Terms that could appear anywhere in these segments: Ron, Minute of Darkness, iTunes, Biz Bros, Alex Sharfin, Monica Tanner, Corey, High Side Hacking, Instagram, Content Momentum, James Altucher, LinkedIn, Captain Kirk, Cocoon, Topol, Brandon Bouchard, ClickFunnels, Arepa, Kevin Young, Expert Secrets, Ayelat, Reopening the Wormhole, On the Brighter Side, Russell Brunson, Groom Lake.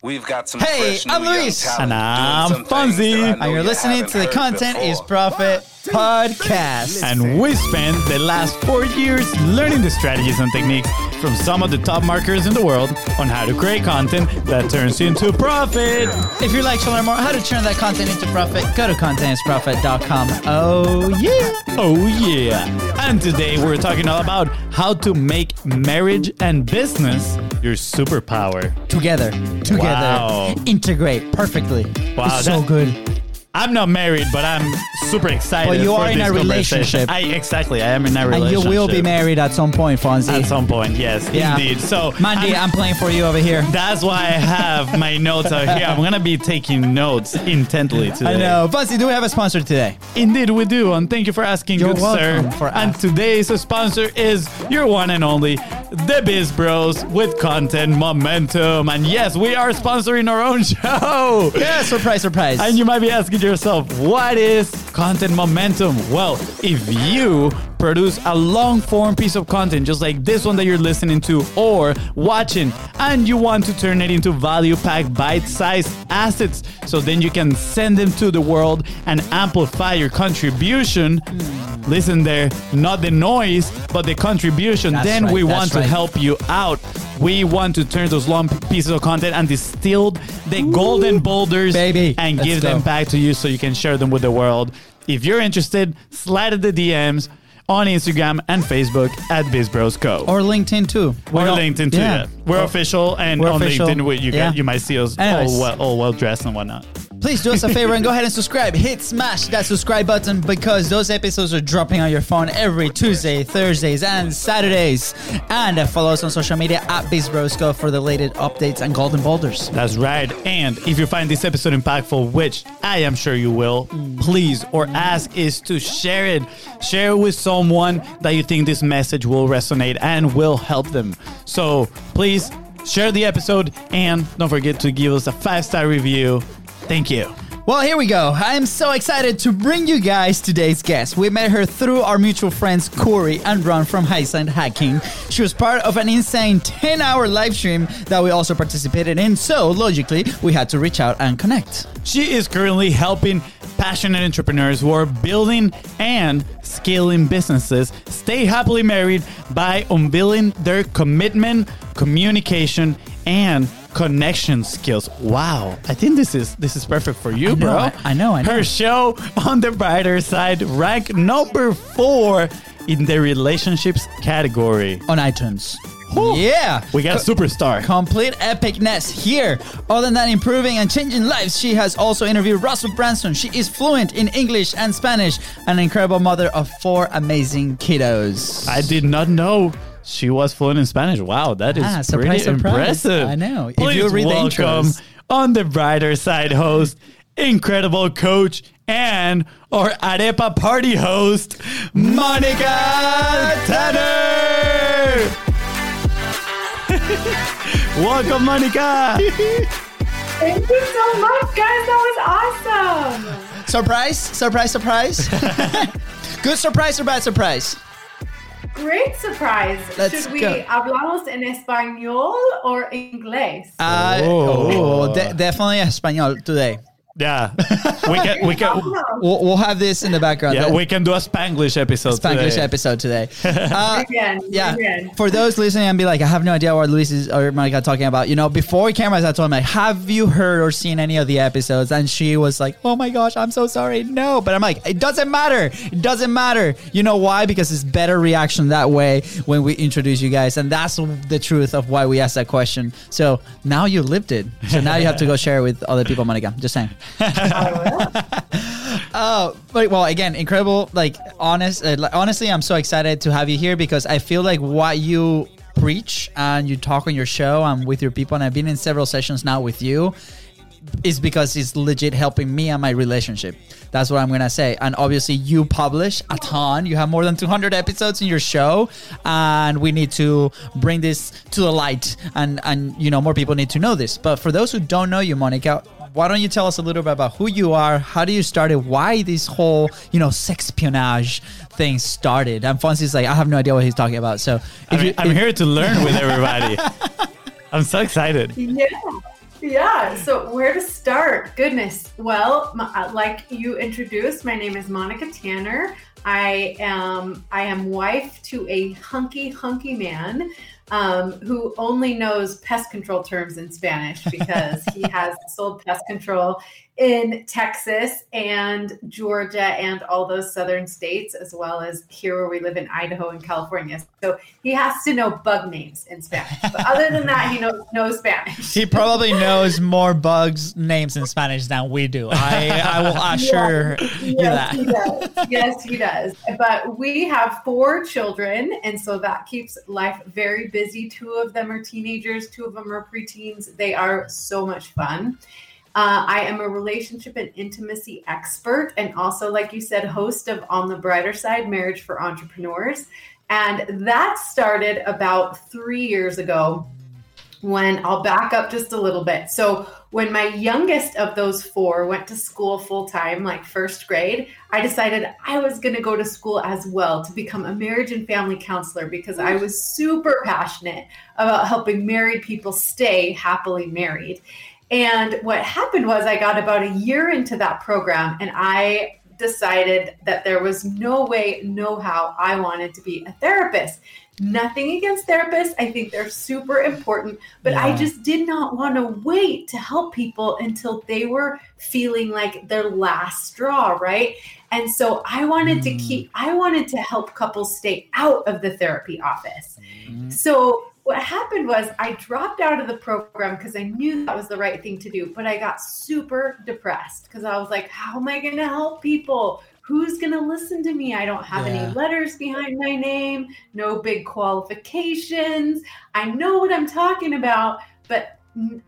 We've got some fresh new young talent. And I'm Fonzie. And you're listening to the Content is Profit podcast. And we spent the last 4 years learning the strategies and techniques from some of the top marketers in the world on how to create content that turns into profit. If you'd like to learn more how to turn that content into profit, go to contentisprofit.com. Oh, yeah. Oh, yeah. And today we're talking all about how to make marriage and business your superpower. Together. Wow. Integrate perfectly. Wow, it's so good. I'm not married, but I'm super excited. Well, you are in a relationship. Exactly, I am in a relationship. And you will be married at some point, Fonzie. At some point, yes, yeah. Indeed. So, Mandy, I'm playing for you over here. That's why I have my notes out here. I'm going to be taking notes intently today. I know. Fonzie, do we have a sponsor today? Indeed, we do. And thank you for asking, You're good welcome sir. For and asking. Today's sponsor is your one and only, The Biz Bros with Content Momentum. And yes, we are sponsoring our own show. Yeah, surprise, surprise. And you might be asking yourself, what is Content Momentum? Well, if you produce a long-form piece of content just like this one that you're listening to or watching, and you want to turn it into value-packed bite-sized assets so then you can send them to the world and amplify your contribution, listen there, not the noise, but the contribution, we want to help you out. We want to turn those long pieces of content and distill the golden boulders and give them back to you so you can share them with the world. If you're interested, slide at the DMs on Instagram and Facebook at BizBrosCo. Or LinkedIn too. We're official and we're on official. LinkedIn. You might see us all well dressed and whatnot. Please do us a favor and go ahead and subscribe. Hit smash that subscribe button because those episodes are dropping on your phone every Tuesday, Thursdays, and Saturdays. And follow us on social media at BizBrosCo for the latest updates and golden boulders. That's right. And if you find this episode impactful, which I am sure you will, please or ask is to share it. Share it with someone that you think this message will resonate and will help them. So please share the episode and don't forget to give us a 5-star review. Thank you. Well, here we go. I am so excited to bring you guys today's guest. We met her through our mutual friends, Corey and Ron from High Side Hacking. She was part of an insane 10-hour live stream that we also participated in. So logically, we had to reach out and connect. She is currently helping passionate entrepreneurs who are building and scaling businesses stay happily married by unveiling their commitment, communication, and connection skills. Wow. I think this is perfect for you, I know. Her show, On the Brighter Side, ranked number 4 in the relationships category. On iTunes. Whew. Yeah. We got a superstar. Complete epicness here. Other than that, improving and changing lives, she has also interviewed Russell Brunson. She is fluent in English and Spanish, an incredible mother of 4 amazing kiddos. I did not know she was fluent in Spanish. Wow, that is pretty impressive. I know. Please if you read welcome the intros. On the Brighter Side host, incredible coach, and our Arepa Party host, Monica Tanner. Welcome, Monica. Thank you so much, guys. That was awesome. Surprise. Good surprise or bad surprise? Great surprise. Should we hablamos en español or inglés? Definitely español today. Yeah. we can. We'll have this in the background. Yeah, we can do a Spanglish episode today. Again. For those listening and be like, I have no idea what Luis is or Monica talking about. You know, before cameras, I told him, like, have you heard or seen any of the episodes? And she was like, oh my gosh, I'm so sorry. No. But I'm like, it doesn't matter. You know why? Because it's better reaction that way when we introduce you guys. And that's the truth of why we asked that question. So now you lived it. So now you have to go share it with other people, Monica. Just saying. Again, incredible. Honestly, I'm so excited to have you here because I feel like what you preach and you talk on your show and with your people, and I've been in several sessions now with you, is because it's legit helping me and my relationship. That's what I'm gonna say. And obviously, you publish a ton. You have more than 200 episodes in your show, and we need to bring this to the light. And you know, more people need to know this. But for those who don't know you, Monica, why don't you tell us a little bit about who you are, how do you start it, why this whole, sexpionage thing started? And Fonzie's like, I have no idea what he's talking about. So I'm here to learn with everybody. I'm so excited. Yeah. Yeah, so where to start? Goodness. Well, like you introduced, my name is Monica Tanner. I am wife to a hunky man who only knows pest control terms in Spanish because he has sold pest control in Texas and Georgia and all those southern states, as well as here where we live in Idaho and California. So he has to know bug names in Spanish. But other than that, he knows no Spanish. He probably knows more bugs names in Spanish than we do. I will assure you that. He does. Yes, he does. But we have 4 children, and so that keeps life very busy. 2 of them are teenagers. 2 of them are preteens. They are so much fun. I am a relationship and intimacy expert and also, like you said, host of On the Brighter Side, Marriage for Entrepreneurs. And that started about 3 years ago when I'll back up just a little bit. So when my youngest of those 4 went to school full time, like first grade, I decided I was going to go to school as well to become a marriage and family counselor because I was super passionate about helping married people stay happily married. And what happened was I got about a year into that program and I decided that there was no way, no how I wanted to be a therapist. Nothing against therapists. I think they're super important, but I just did not want to wait to help people until they were feeling like their last straw, right? And so I wanted to help couples stay out of the therapy office. Mm. So what happened was I dropped out of the program because I knew that was the right thing to do, but I got super depressed because I was like, how am I going to help people? Who's going to listen to me? I don't have any letters behind my name, no big qualifications. I know what I'm talking about, but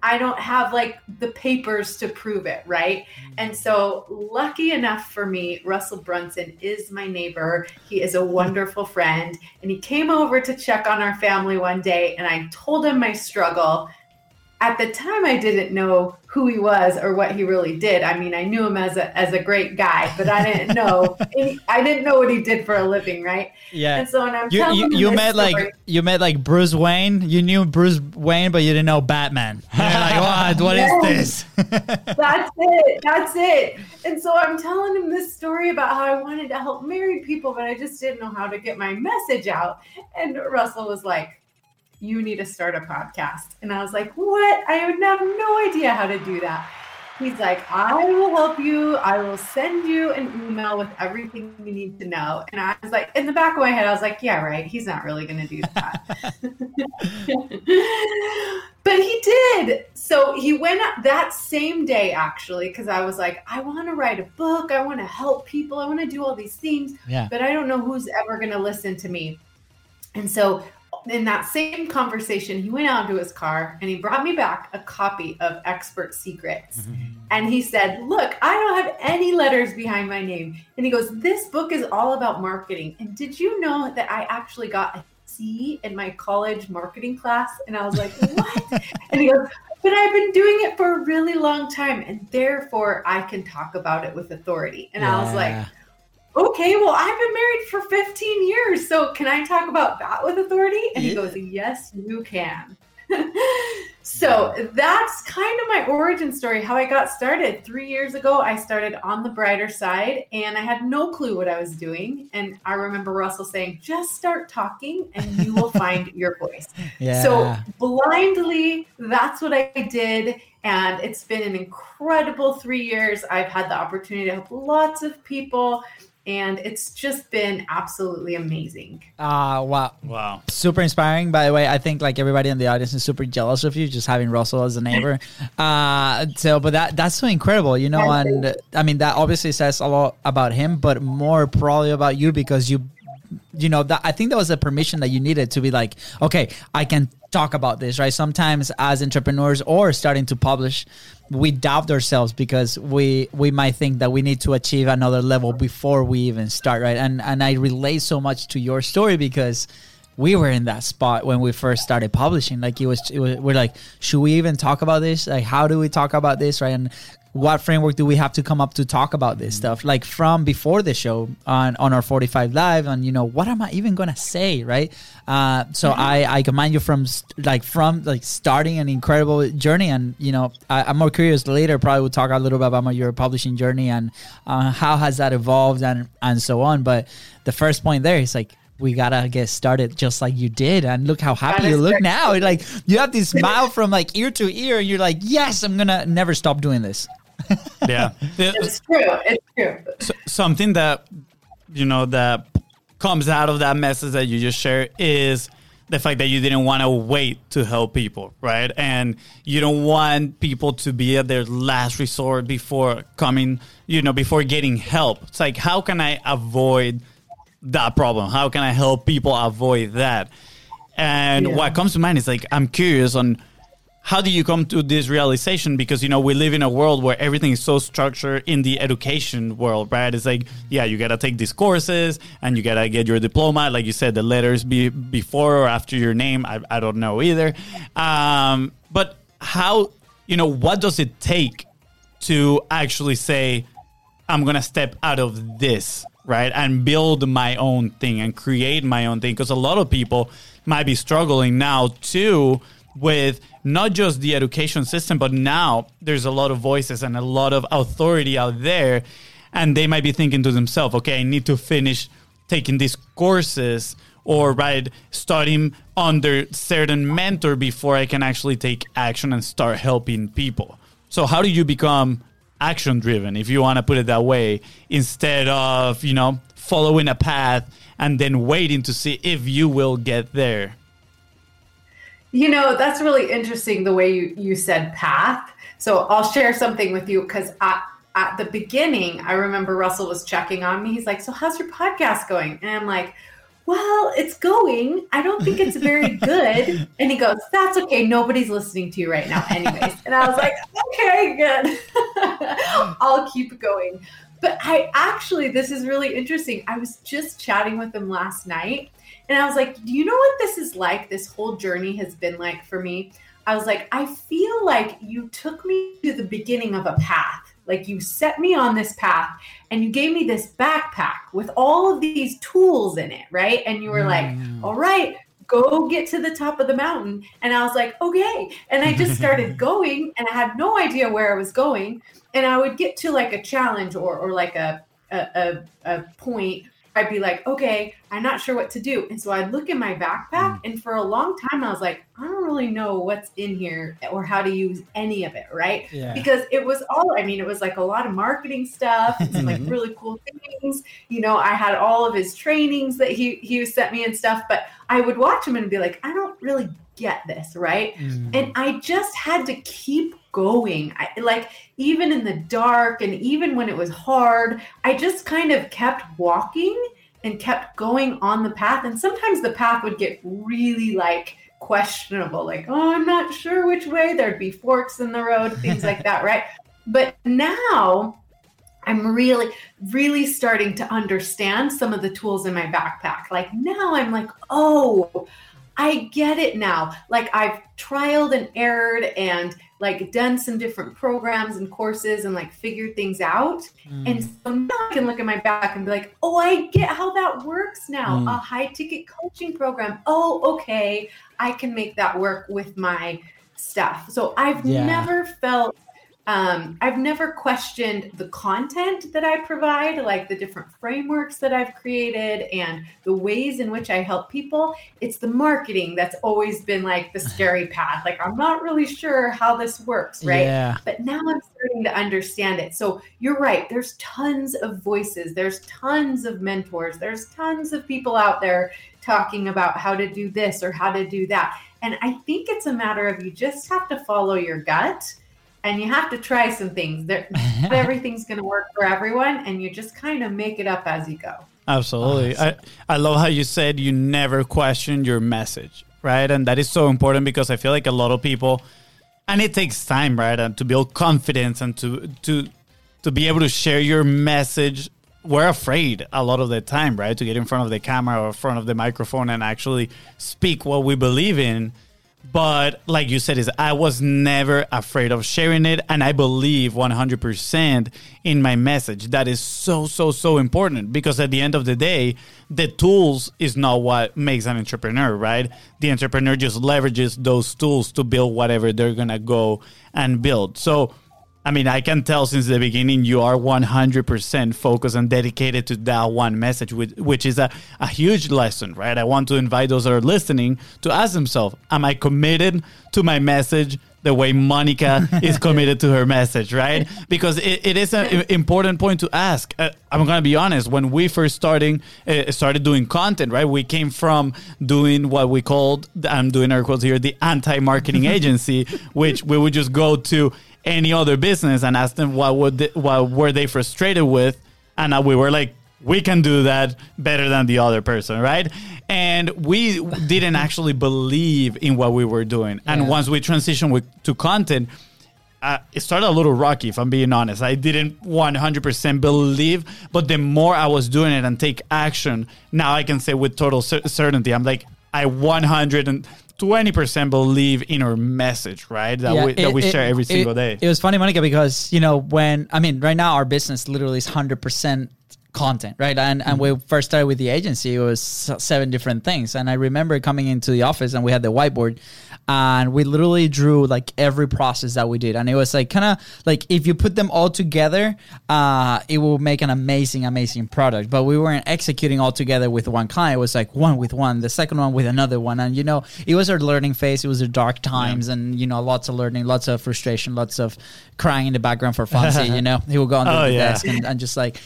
I don't have like the papers to prove it, right? And so lucky enough for me, Russell Brunson is my neighbor. He is a wonderful friend. And he came over to check on our family one day and I told him my struggle. At the time, I didn't know who he was or what he really did. I mean, I knew him as a great guy, but I didn't know what he did for a living, right? Yeah. And so, you met Bruce Wayne. You knew Bruce Wayne, but you didn't know Batman. You're like, what is this? That's it. And so I'm telling him this story about how I wanted to help married people, but I just didn't know how to get my message out. And Russell was like, you need to start a podcast. And I was like, what? I have no idea how to do that. He's like, I will help you. I will send you an email with everything you need to know. And I was like, in the back of my head, I was like, yeah, right. He's not really going to do that. But he did. So he went up that same day, actually, because I was like, I want to write a book. I want to help people. I want to do all these things, but I don't know who's ever going to listen to me. And so in that same conversation, he went out to his car and he brought me back a copy of Expert Secrets. Mm-hmm. And he said, look, I don't have any letters behind my name. And he goes, this book is all about marketing. And did you know that I actually got a C in my college marketing class? And I was like, what? And he goes, but I've been doing it for a really long time. And therefore, I can talk about it with authority. And I was like, okay, well, I've been married for 15 years, so can I talk about that with authority? And he goes, yes, you can. So that's kind of my origin story, how I got started. 3 years ago, I started On the Brighter Side, and I had no clue what I was doing. And I remember Russell saying, just start talking, and you will find your voice. Yeah. So blindly, that's what I did. And it's been an incredible 3 years. I've had the opportunity to help lots of people. And it's just been absolutely amazing. Wow. Super inspiring. By the way, I think like everybody in the audience is super jealous of you just having Russell as a neighbor. But that's so incredible, you know, and I mean, that obviously says a lot about him, but more probably about you because I think that was a permission that you needed to be like, okay, I can talk about this, right? Sometimes as entrepreneurs or starting to publish, we doubt ourselves because we might think that we need to achieve another level before we even start, right? And I relate so much to your story because we were in that spot when we first started publishing. Like we're like, should we even talk about this? Like, how do we talk about this, right? And what framework do we have to come up to talk about this stuff? Like from before the show on our 45 Live, and you know, what am I even gonna say, right? So I commend you from starting an incredible journey, and you know, I'm more curious later. Probably we'll talk a little bit about your publishing journey and how has that evolved and so on. But the first point there is like, we gotta get started just like you did, and look how happy you look now. Like you have this smile from like ear to ear, and you're like, yes, I'm gonna never stop doing this. Yeah, it's true. It's true. So, something that you know that comes out of that message that you just shared is the fact that you didn't want to wait to help people, right? And you don't want people to be at their last resort before coming, you know, before getting help. It's like, how can I avoid that problem? How can I help people avoid that? And what comes to mind is like, I'm curious on how do you come to this realization? Because, you know, we live in a world where everything is so structured in the education world, right? It's like, yeah, you got to take these courses and you got to get your diploma. Like you said, the letters before or after your name. I don't know either. But how, you know, what does it take to actually say, I'm going to step out of this, right? And build my own thing and create my own thing. Because a lot of people might be struggling now too with not just the education system, but now there's a lot of voices and a lot of authority out there. And they might be thinking to themselves, okay, I need to finish taking these courses or starting under certain mentor before I can actually take action and start helping people. So how do you become action driven, if you want to put it that way, instead of, you know, following a path and then waiting to see if you will get there? You know, that's really interesting the way you said path. So I'll share something with you, because at the beginning, I remember Russell was checking on me. He's like, so how's your podcast going? And I'm like, well, it's going. I don't think it's very good. And he goes, that's okay. Nobody's listening to you right now anyways. And I was like, okay, good. I'll keep going. But this is really interesting. I was just chatting with him last night and I was like, do you know what this is like? This whole journey has been like for me. I was like, I feel like you took me to the beginning of a path. Like you set me on this path and you gave me this backpack with all of these tools in it, right? And you were like, all right, go get to the top of the mountain. And I was like, okay. And I just started going and I had no idea where I was going. And I would get to like a challenge or like a point. I'd be like, okay, I'm not sure what to do. And so I'd look in my backpack and for a long time, I was like, I don't really know what's in here or how to use any of it. Right. Yeah. Because it was it was like a lot of marketing stuff and some like really cool things. You know, I had all of his trainings that he sent me and stuff, but I would watch him and be like, I don't really get this. Right. Mm. And I just had to keep going. Even in the dark and even when it was hard, I just kind of kept walking and kept going on the path. And sometimes the path would get really questionable, I'm not sure which way, there'd be forks in the road, things like that. Right. But now I'm really, really starting to understand some of the tools in my backpack. Like now I'm like, oh, I get it now. Like I've trialed and erred and done some different programs and courses and figured things out. Mm. And so now I can look at my back and be like, oh, I get how that works now. Mm. A high ticket coaching program. Oh, okay. I can make that work with my stuff. So I've never felt, I've never questioned the content that I provide, the different frameworks that I've created and the ways in which I help people. It's the marketing that's always been the scary path. I'm not really sure how this works, right? Yeah. But now I'm starting to understand it. So you're right. There's tons of voices. There's tons of mentors. There's tons of people out there talking about how to do this or how to do that. And I think it's a matter of you just have to follow your gut. And you have to try some things. Not everything's going to work for everyone. And you just kind of make it up as you go. Absolutely. I love how you said you never question your message, right? And that is so important because I feel like a lot of people, and it takes time, right? And to build confidence and to be able to share your message, we're afraid a lot of the time, right? To get in front of the camera or in front of the microphone and actually speak what we believe in. But like you said, is I was never afraid of sharing it. And I believe 100% in my message. That is so, so, so important, because at the end of the day, the tools is not what makes an entrepreneur, right? The entrepreneur just leverages those tools to build whatever they're going to go and build. So, I mean, I can tell since the beginning, you are 100% focused and dedicated to that one message, which is a huge lesson, right? I want to invite those that are listening to ask themselves, am I committed to my message the way Monica is committed to her message, right? Because it is an important point to ask. I'm going to be honest. When we first started doing content, right, we came from doing what we called, I'm doing air quotes here, the anti-marketing agency, which we would just go to any other business and ask them what were they frustrated with, and we were like, we can do that better than the other person, right? And we didn't actually believe in what we were doing. And once we transitioned to content, it started a little rocky, if I'm being honest. I didn't 100% believe, but the more I was doing it and take action, now I can say with total certainty, I'm like, I 120% believe in our message, right? That we share every single day. It was funny, Monica, because, you know, right now our business literally is 100% content, right? And we first started with the agency, it was 7 different things. And I remember coming into the office and we had the whiteboard and we literally drew like every process that we did. And it was like kind of like, if you put them all together, it will make an amazing, amazing product. But we weren't executing all together with one client. It was like one with one, the second one with another one. And, you know, it was our learning phase. It was our dark times and, you know, lots of learning, lots of frustration, lots of crying in the background for Fonzie, you know, he will go under the desk and just like,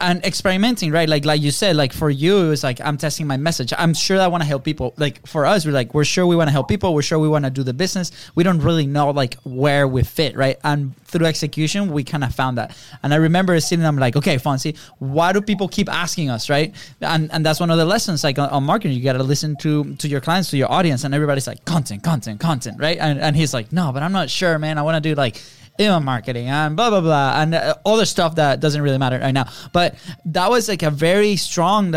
and experimenting, right? Like you said, like for you, it was like, I'm testing my message. I'm sure I want to help people. Like for us, we're sure we want to help people. We're sure we want to do the business. We don't really know like where we fit, right? And through execution, we kind of found that. And I remember sitting, I'm like, okay, Fonzie, why do people keep asking us, right? And that's one of the lessons, like on marketing, you got to listen to your clients, to your audience. And everybody's like, content, right? And he's like, no, but I'm not sure, man. I want to do like email marketing and blah, blah, blah, and all the stuff that doesn't really matter right now. But that was like a very strong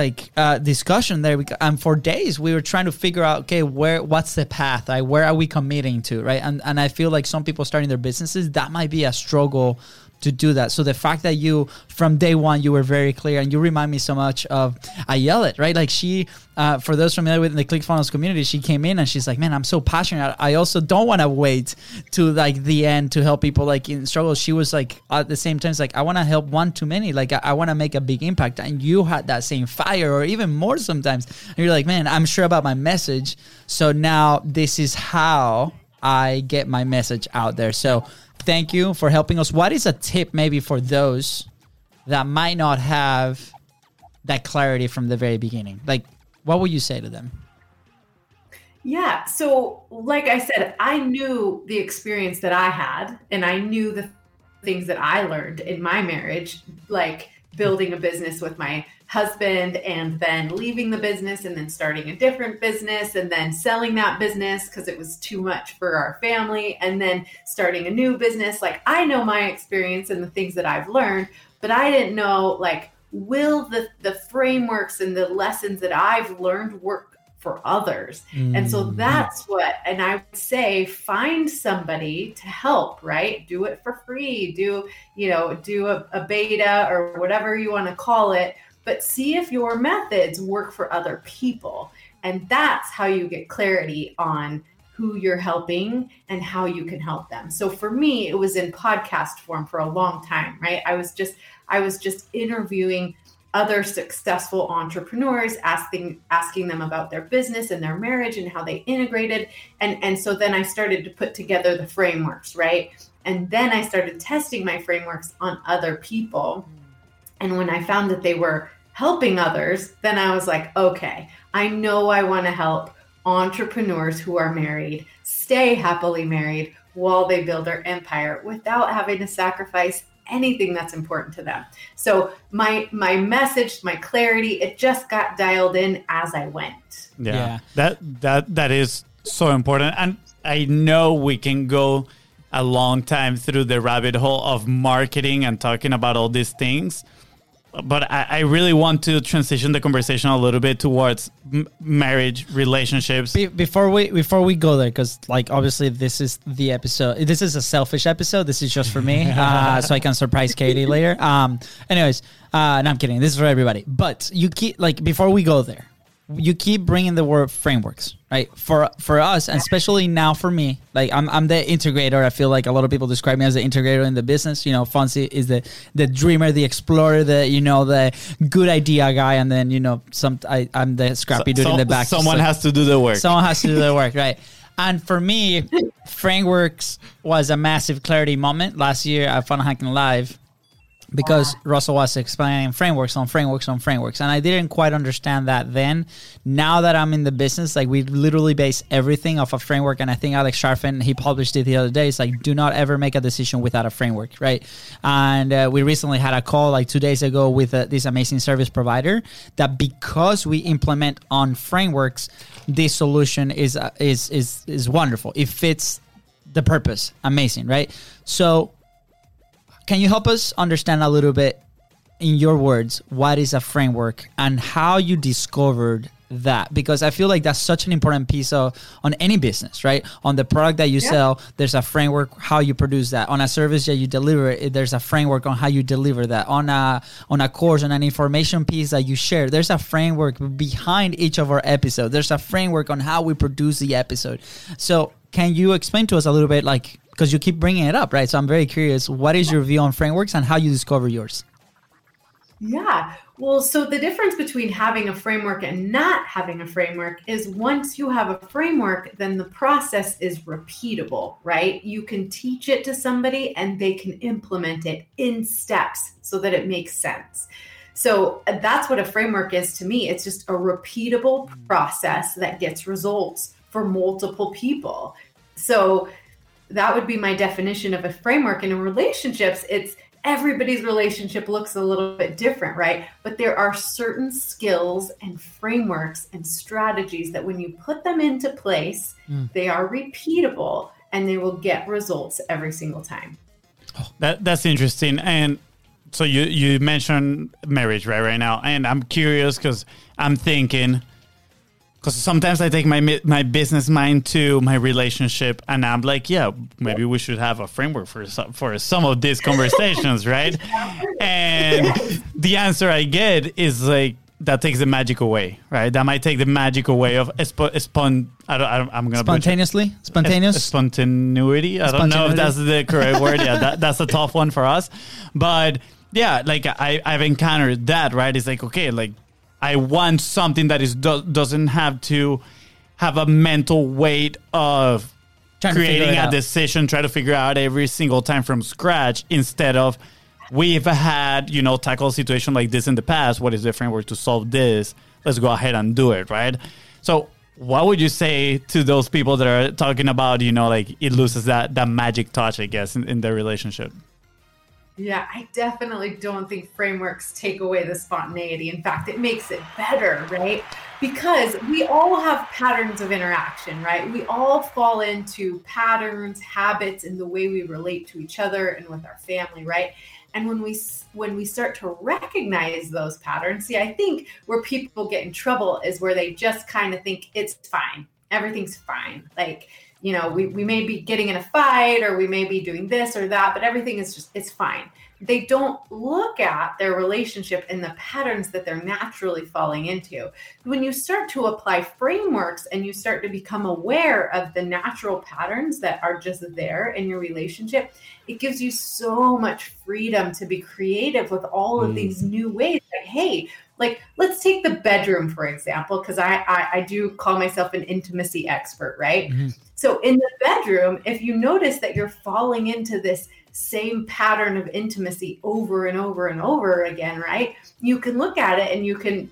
discussion there. And for days we were trying to figure out, okay, what's the path? Like, where are we committing to, right? And I feel like some people starting their businesses, that might be a struggle to do that. So the fact that you, from day one, you were very clear, and you remind me so much of Ayelat, right? Like she, for those familiar with the ClickFunnels community, she came in and she's like, man, I'm so passionate. I also don't want to wait to like the end to help people like in struggle. She was like, at the same time, it's like, I want to help one too many. Like I want to make a big impact. And you had that same fire, or even more sometimes. And you're like, man, I'm sure about my message. So now this is how I get my message out there. So thank you for helping us. What is a tip maybe for those that might not have that clarity from the very beginning? Like, what would you say to them? Yeah. So like I said, I knew the experience that I had, and I knew the things that I learned in my marriage, like building a business with my husband and then leaving the business and then starting a different business and then selling that business because it was too much for our family and then starting a new business. Like I know my experience and the things that I've learned, but I didn't know, like, will the frameworks and the lessons that I've learned work for others? And so that's what, and I would say, find somebody to help, right? Do it for free, do a beta or whatever you want to call it. But see if your methods work for other people. And that's how you get clarity on who you're helping and how you can help them. So for me, it was in podcast form for a long time, right? I was just interviewing other successful entrepreneurs, asking them about their business and their marriage and how they integrated. And so then I started to put together the frameworks, right? And then I started testing my frameworks on other people. And when I found that they were helping others, then I was like, okay, I know I want to help entrepreneurs who are married stay happily married while they build their empire without having to sacrifice anything that's important to them. So my message, my clarity, it just got dialed in as I went. Yeah. That is so important. And I know we can go a long time through the rabbit hole of marketing and talking about all these things. But I really want to transition the conversation a little bit towards marriage, relationships. Before we go there, because like obviously this is the episode. This is a selfish episode. This is just for me, so I can surprise Katie later. Anyways, no, I'm kidding. This is for everybody. But you keep like before we go there, you keep bringing the word frameworks, right? For us, and especially now for me, like I'm the integrator. I feel like a lot of people describe me as the integrator in the business. You know, Fonzie is the dreamer, the explorer, the, you know, the good idea guy. And then, you know, I'm the scrappy dude in the back. Someone has to do the work. Someone has to do the work, right? And for me, frameworks was a massive clarity moment last year at Funnel Hacking Live. Because Russell was explaining frameworks. And I didn't quite understand that then. Now that I'm in the business, like we literally base everything off a framework. And I think Alex Sharfin, he published it the other day. It's like, do not ever make a decision without a framework, right? And we recently had a call like 2 days ago with this amazing service provider that because we implement on frameworks, this solution is wonderful. It fits the purpose. Amazing, right? So, can you help us understand a little bit, in your words, what is a framework and how you discovered that? Because I feel like that's such an important piece of on any business, right? On the product that you sell, there's a framework how you produce that. On a service that you deliver, there's a framework on how you deliver that. On a course, on an information piece that you share, there's a framework behind each of our episodes. There's a framework on how we produce the episode. So can you explain to us a little bit, like, because you keep bringing it up, right? So I'm very curious, what is your view on frameworks and how you discover yours? Yeah. Well, so the difference between having a framework and not having a framework is once you have a framework, then the process is repeatable, right? You can teach it to somebody and they can implement it in steps so that it makes sense. So that's what a framework is to me. It's just a repeatable process that gets results for multiple people. So that would be my definition of a framework. And in relationships, it's everybody's relationship looks a little bit different, right? But there are certain skills and frameworks and strategies that when you put them into place, they are repeatable and they will get results every single time. Oh, that's interesting. And so you mentioned marriage right now. And I'm curious because I'm thinking, because sometimes I take my business mind to my relationship, and I'm like, yeah, maybe we should have a framework for some of these conversations, right? And the answer I get is like, that takes the magic away, right? That might take the magic away of spontaneity. I don't know if that's the correct word. Yeah, that's a tough one for us. But yeah, like I've encountered that, right? It's like, okay, like, I want something that doesn't have to have a mental weight of creating a decision, try to figure out every single time from scratch, instead of we've had, you know, tackle a situation like this in the past. What is the framework to solve this? Let's go ahead and do it, right? So what would you say to those people that are talking about, you know, like it loses that magic touch, I guess, in their relationship? Yeah, I definitely don't think frameworks take away the spontaneity. In fact, it makes it better, right? Because we all have patterns of interaction, right? We all fall into patterns, habits, and the way we relate to each other and with our family, right? And when we start to recognize those patterns, see, I think where people get in trouble is where they just kind of think it's fine. Everything's fine. Like, you know, we may be getting in a fight or we may be doing this or that, but everything is just, it's fine. They don't look at their relationship and the patterns that they're naturally falling into. When you start to apply frameworks and you start to become aware of the natural patterns that are just there in your relationship, it gives you so much freedom to be creative with all of these new ways. Like, hey, like, let's take the bedroom, for example, because I do call myself an intimacy expert, right? Mm-hmm. So in the bedroom, if you notice that you're falling into this same pattern of intimacy over and over and over again, right? You can look at it and you can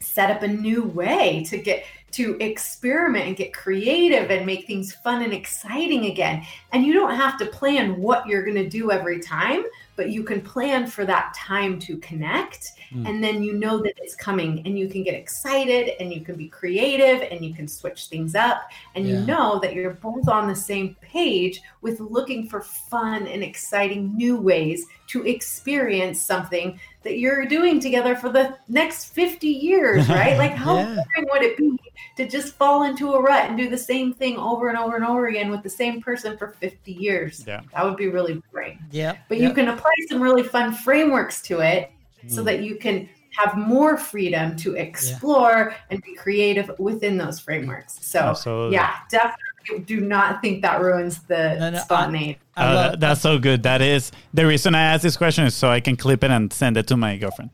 set up a new way to get to experiment and get creative and make things fun and exciting again. And you don't have to plan what you're going to do every time, but you can plan for that time to connect. And then you know that it's coming and you can get excited and you can be creative and you can switch things up. And you know that you're both on the same page with looking for fun and exciting new ways to experience something that you're doing together for the next 50 years, right? Like how boring would it be to just fall into a rut and do the same thing over and over and over again with the same person for 50 years? Yeah. That would be really boring. Yeah. But you can apply some really fun frameworks to it so that you can have more freedom to explore and be creative within those frameworks. So definitely. Do not think that ruins the spontaneity. That's so good. That is the reason I asked this question, is so I can clip it and send it to my girlfriend.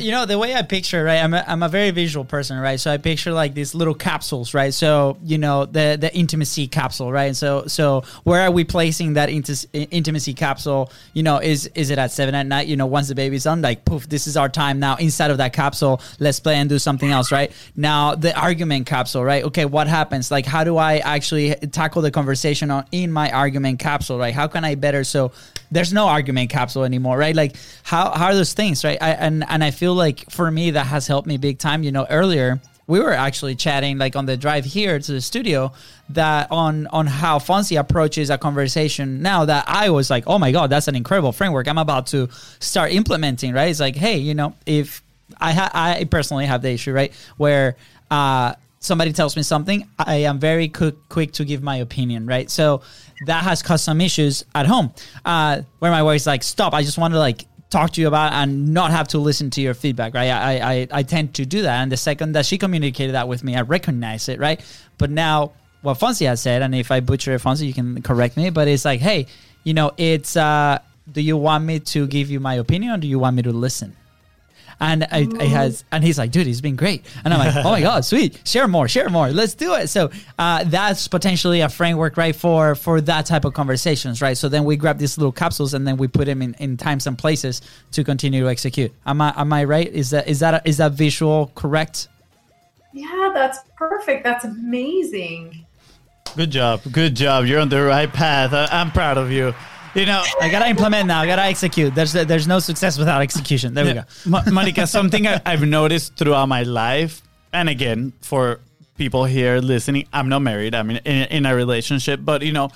You know, the way I picture, right? I'm a very visual person, right? So I picture like these little capsules, right? So, you know, the intimacy capsule, right? And so where are we placing that intimacy capsule? You know, is it at 7 p.m, you know, once the baby's on, like, poof, this is our time now inside of that capsule. Let's play and do something else, right? Now the argument capsule, right? Okay. What happens? Like, how do I actually tackle the conversation in my argument capsule, right? How can I better? So there's no argument capsule anymore, right? Like how are those things, right? I feel like for me, that has helped me big time. You know, earlier we were actually chatting like on the drive here to the studio that on how Fonzie approaches a conversation now, that I was like, oh my God, that's an incredible framework I'm about to start implementing, right? It's like, hey, you know, if I personally have the issue, right? Where, somebody tells me something, I am very quick to give my opinion, right? So that has caused some issues at home where my wife's like, stop, I just want to like talk to you about and not have to listen to your feedback, right? I tend to do that. And the second that she communicated that with me, I recognize it, right? But now what Fonzie has said, and if I butcher it, Fonzie, you can correct me, but it's like, hey, you know, it's do you want me to give you my opinion or do you want me to listen? And he's like, dude, it's been great. And I'm like, oh my God, sweet. Share more. Let's do it. So that's potentially a framework, right, for that type of conversations, right? So then we grab these little capsules and then we put them in times and places to continue to execute. Am I right? Is that visual correct? Yeah, that's perfect. That's amazing. Good job. You're on the right path. I'm proud of you. You know, I got to implement now. I got to execute. There's no success without execution. There we go. Monica, something I've noticed throughout my life, and again, for people here listening, I'm not married. I'm in a relationship. But, you know,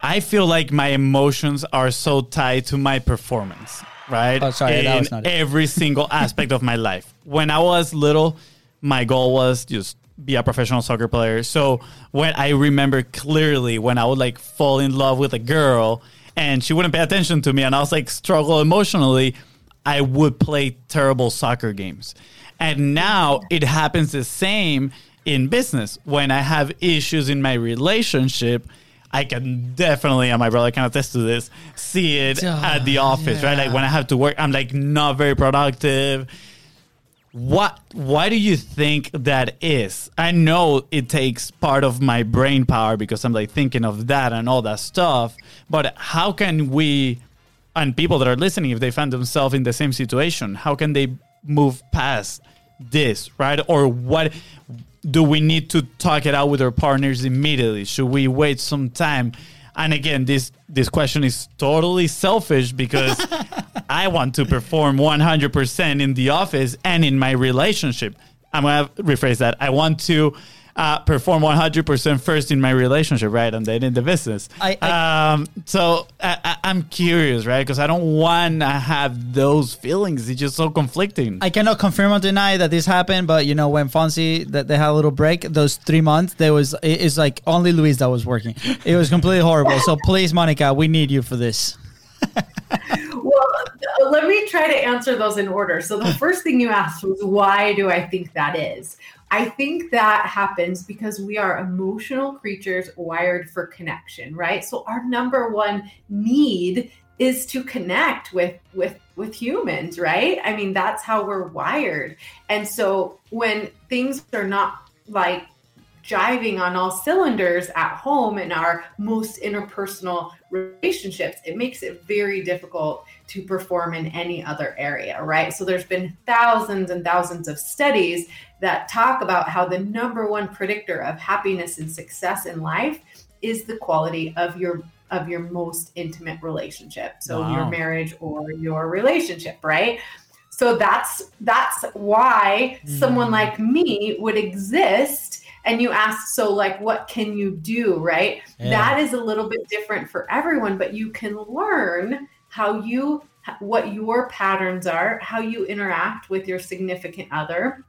I feel like my emotions are so tied to my performance, right? Oh, sorry. That was not it. Every single aspect of my life. When I was little, my goal was just be a professional soccer player. So when I remember clearly when I would like fall in love with a girl and she wouldn't pay attention to me, and I was like struggle emotionally, I would play terrible soccer games. And now it happens the same in business. When I have issues in my relationship, I can definitely, and my brother can attest to this, see it at the office, right? Like when I have to work, I'm like not very productive. Why do you think that is? I know it takes part of my brain power because I'm like thinking of that and all that stuff, but how can we, and people that are listening, if they find themselves in the same situation, how can they move past this, right? Or what do we need to talk it out with our partners immediately? Should we wait some time? And again, this question is totally selfish because I want to perform 100% in the office and in my relationship. I'm going to rephrase that. I want to perform 100% first in my relationship, right? And then in the business. I'm curious, right? Because I don't want to have those feelings. It's just so conflicting. I cannot confirm or deny that this happened, but you know, when Fonzie, that they had a little break, those 3 months, it's like only Luis that was working. It was completely horrible. So please, Monica, we need you for this. Well, let me try to answer those in order. So the first thing you asked was, why do I think that is? I think that happens because we are emotional creatures wired for connection, right? So our number one need is to connect with humans, right? I mean, that's how we're wired. And so when things are not like jiving on all cylinders at home in our most interpersonal relationships, it makes it very difficult to perform in any other area, right? So there's been thousands and thousands of studies that talk about how the number one predictor of happiness and success in life is the quality of your of your most intimate relationship. So your marriage or your relationship, right? So that's why someone like me would exist. And you asked, so like, what can you do, right? Yeah. That is a little bit different for everyone, but you can learn how you, what your patterns are, how you interact with your significant other.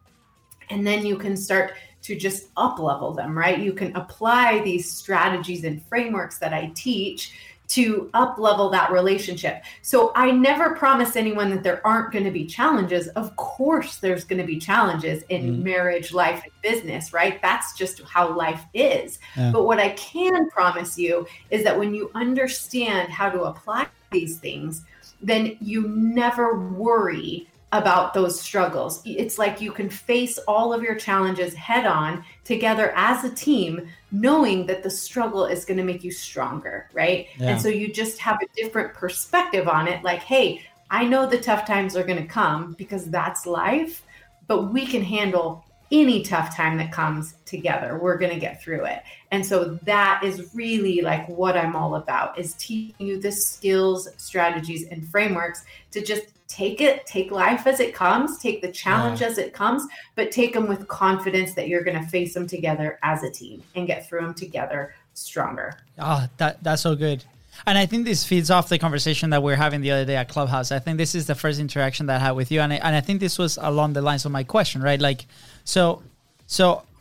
And then you can start to just up-level them, right? You can apply these strategies and frameworks that I teach to up-level that relationship. So I never promise anyone that there aren't going to be challenges. Of course, there's going to be challenges in marriage, life, and business, right? That's just how life is. Yeah. But what I can promise you is that when you understand how to apply these things, then you never worry about those struggles. It's like you can face all of your challenges head on together as a team, knowing that the struggle is going to make you stronger, right? Yeah. And so you just have a different perspective on it. Like, hey, I know the tough times are going to come because that's life, but we can handle any tough time that comes together. We're going to get through it. And so that is really like what I'm all about, is teaching you the skills, strategies, and frameworks to just take life as it comes, take the challenge as it comes, but take them with confidence that you're going to face them together as a team and get through them together stronger. Oh, that's so good. And I think this feeds off the conversation that we were having the other day at Clubhouse. I think this is the first interaction that I had with you. And I think this was along the lines of my question, right? Like, so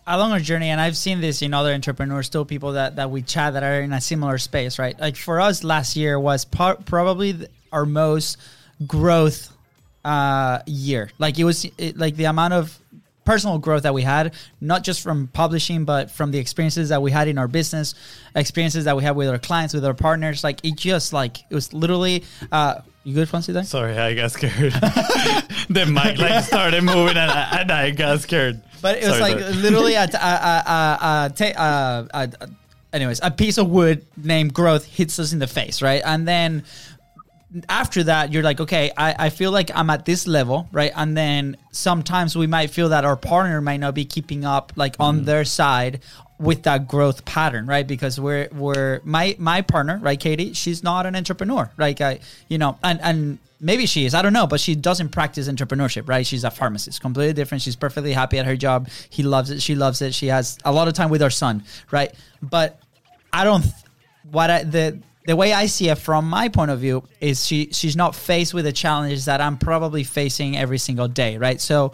along our journey, and I've seen this in other entrepreneurs, still people that we chat that are in a similar space, right? Like for us, last year was probably our most growth year. Like it was like the amount of personal growth that we had, not just from publishing, but from the experiences that we had in our business, experiences that we had with our clients, with our partners. Like it just it was literally you good, Fonsi, there? Sorry, I got scared. The mic started moving and I got scared. But it was literally a piece of wood named growth hits us in the face, right? And then after that, you're like, okay, I feel like I'm at this level, right? And then sometimes we might feel that our partner might not be keeping up, like on their side with that growth pattern, right? Because we're my partner, right, Katie, she's not an entrepreneur. Like and maybe she is, I don't know, but she doesn't practice entrepreneurship, right? She's a pharmacist, completely different. She's perfectly happy at her job. He loves it. She loves it. She has a lot of time with her son, right? But I don't, the way I see it from my point of view is she's not faced with the challenges that I'm probably facing every single day, right? So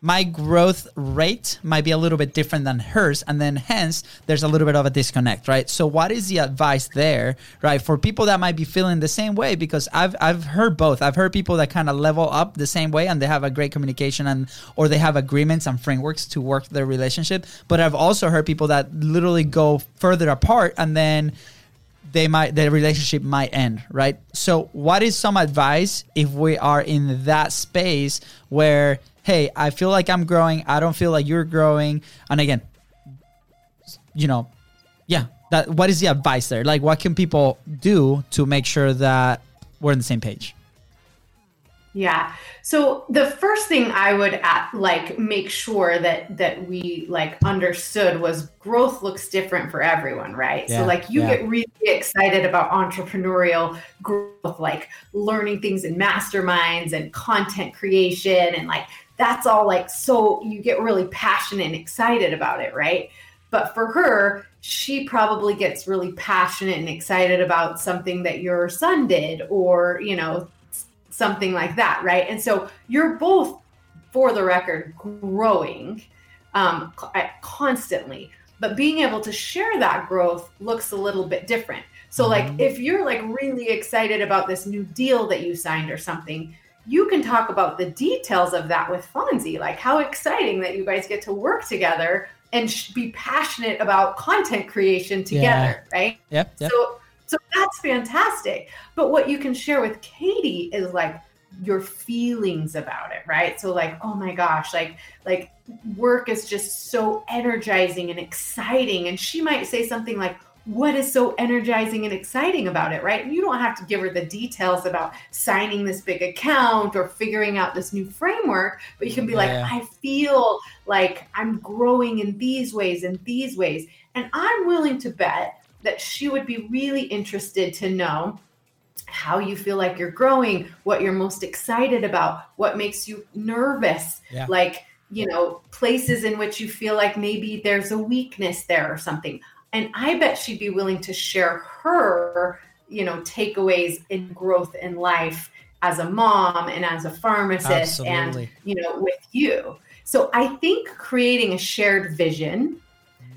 my growth rate might be a little bit different than hers, and then hence there's a little bit of a disconnect, right? So what is the advice there, right, for people that might be feeling the same way? Because I've heard both. I've heard people that kind of level up the same way and they have a great communication or they have agreements and frameworks to work their relationship, but I've also heard people that literally go further apart and then their relationship might end, right? So what is some advice if we are in that space where, hey, I feel like I'm growing, I don't feel like you're growing, and again, what is the advice there? Like, what can people do to make sure that we're on the same page? Yeah. So the first thing I would make sure that we understood was growth looks different for everyone, right? Yeah, so get really excited about entrepreneurial growth, like learning things in masterminds and content creation. And that's all so you get really passionate and excited about it, right? But for her, she probably gets really passionate and excited about something that your son did or, something like that, right? And so you're both, for the record, growing constantly, but being able to share that growth looks a little bit different. So if you're really excited about this new deal that you signed or something, you can talk about the details of that with Fonzie, like how exciting that you guys get to work together and be passionate about content creation together, right? Yep. So that's fantastic. But what you can share with Katie is your feelings about it, right? So oh my gosh, work is just so energizing and exciting. And she might say something like, what is so energizing and exciting about it, right? And you don't have to give her the details about signing this big account or figuring out this new framework, but you can be I feel like I'm growing in these ways. And I'm willing to bet that she would be really interested to know how you feel like you're growing, what you're most excited about, what makes you nervous, like, you know, places in which you feel like maybe there's a weakness there or something. And I bet she'd be willing to share her, you know, takeaways in growth in life as a mom and as a pharmacist and, you know, with you. So I think creating a shared vision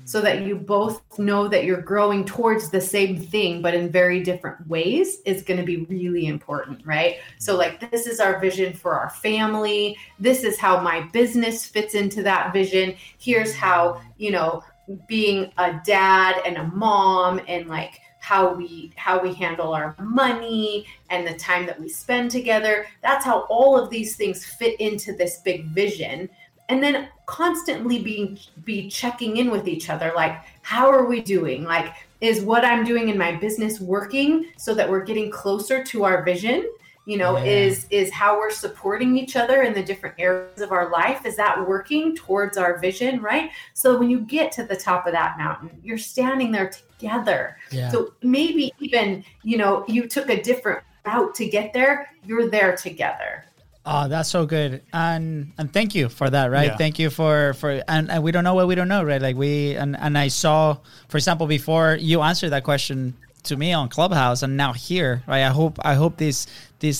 so that you both know that you're growing towards the same thing, but in very different ways is going to be really important, right? So like, this is our vision for our family. This is how my business fits into that vision. Here's how, you know, being a dad and a mom and like how we handle our money and the time that we spend together. That's how all of these things fit into this big vision. And then constantly be checking in with each other. Like, how are we doing? Like, is what I'm doing in my business working so that we're getting closer to our vision? You know, is how we're supporting each other in the different areas of our life. Is that working towards our vision, right? So when you get to the top of that mountain, you're standing there together. Yeah. So maybe even, you know, you took a different route to get there. You're there together. Oh, that's so good. And thank you for that, right? Yeah. Thank you for and we don't know what we don't know, right? Like and I saw, for example, before you answered that question to me on Clubhouse and now here, right? I hope this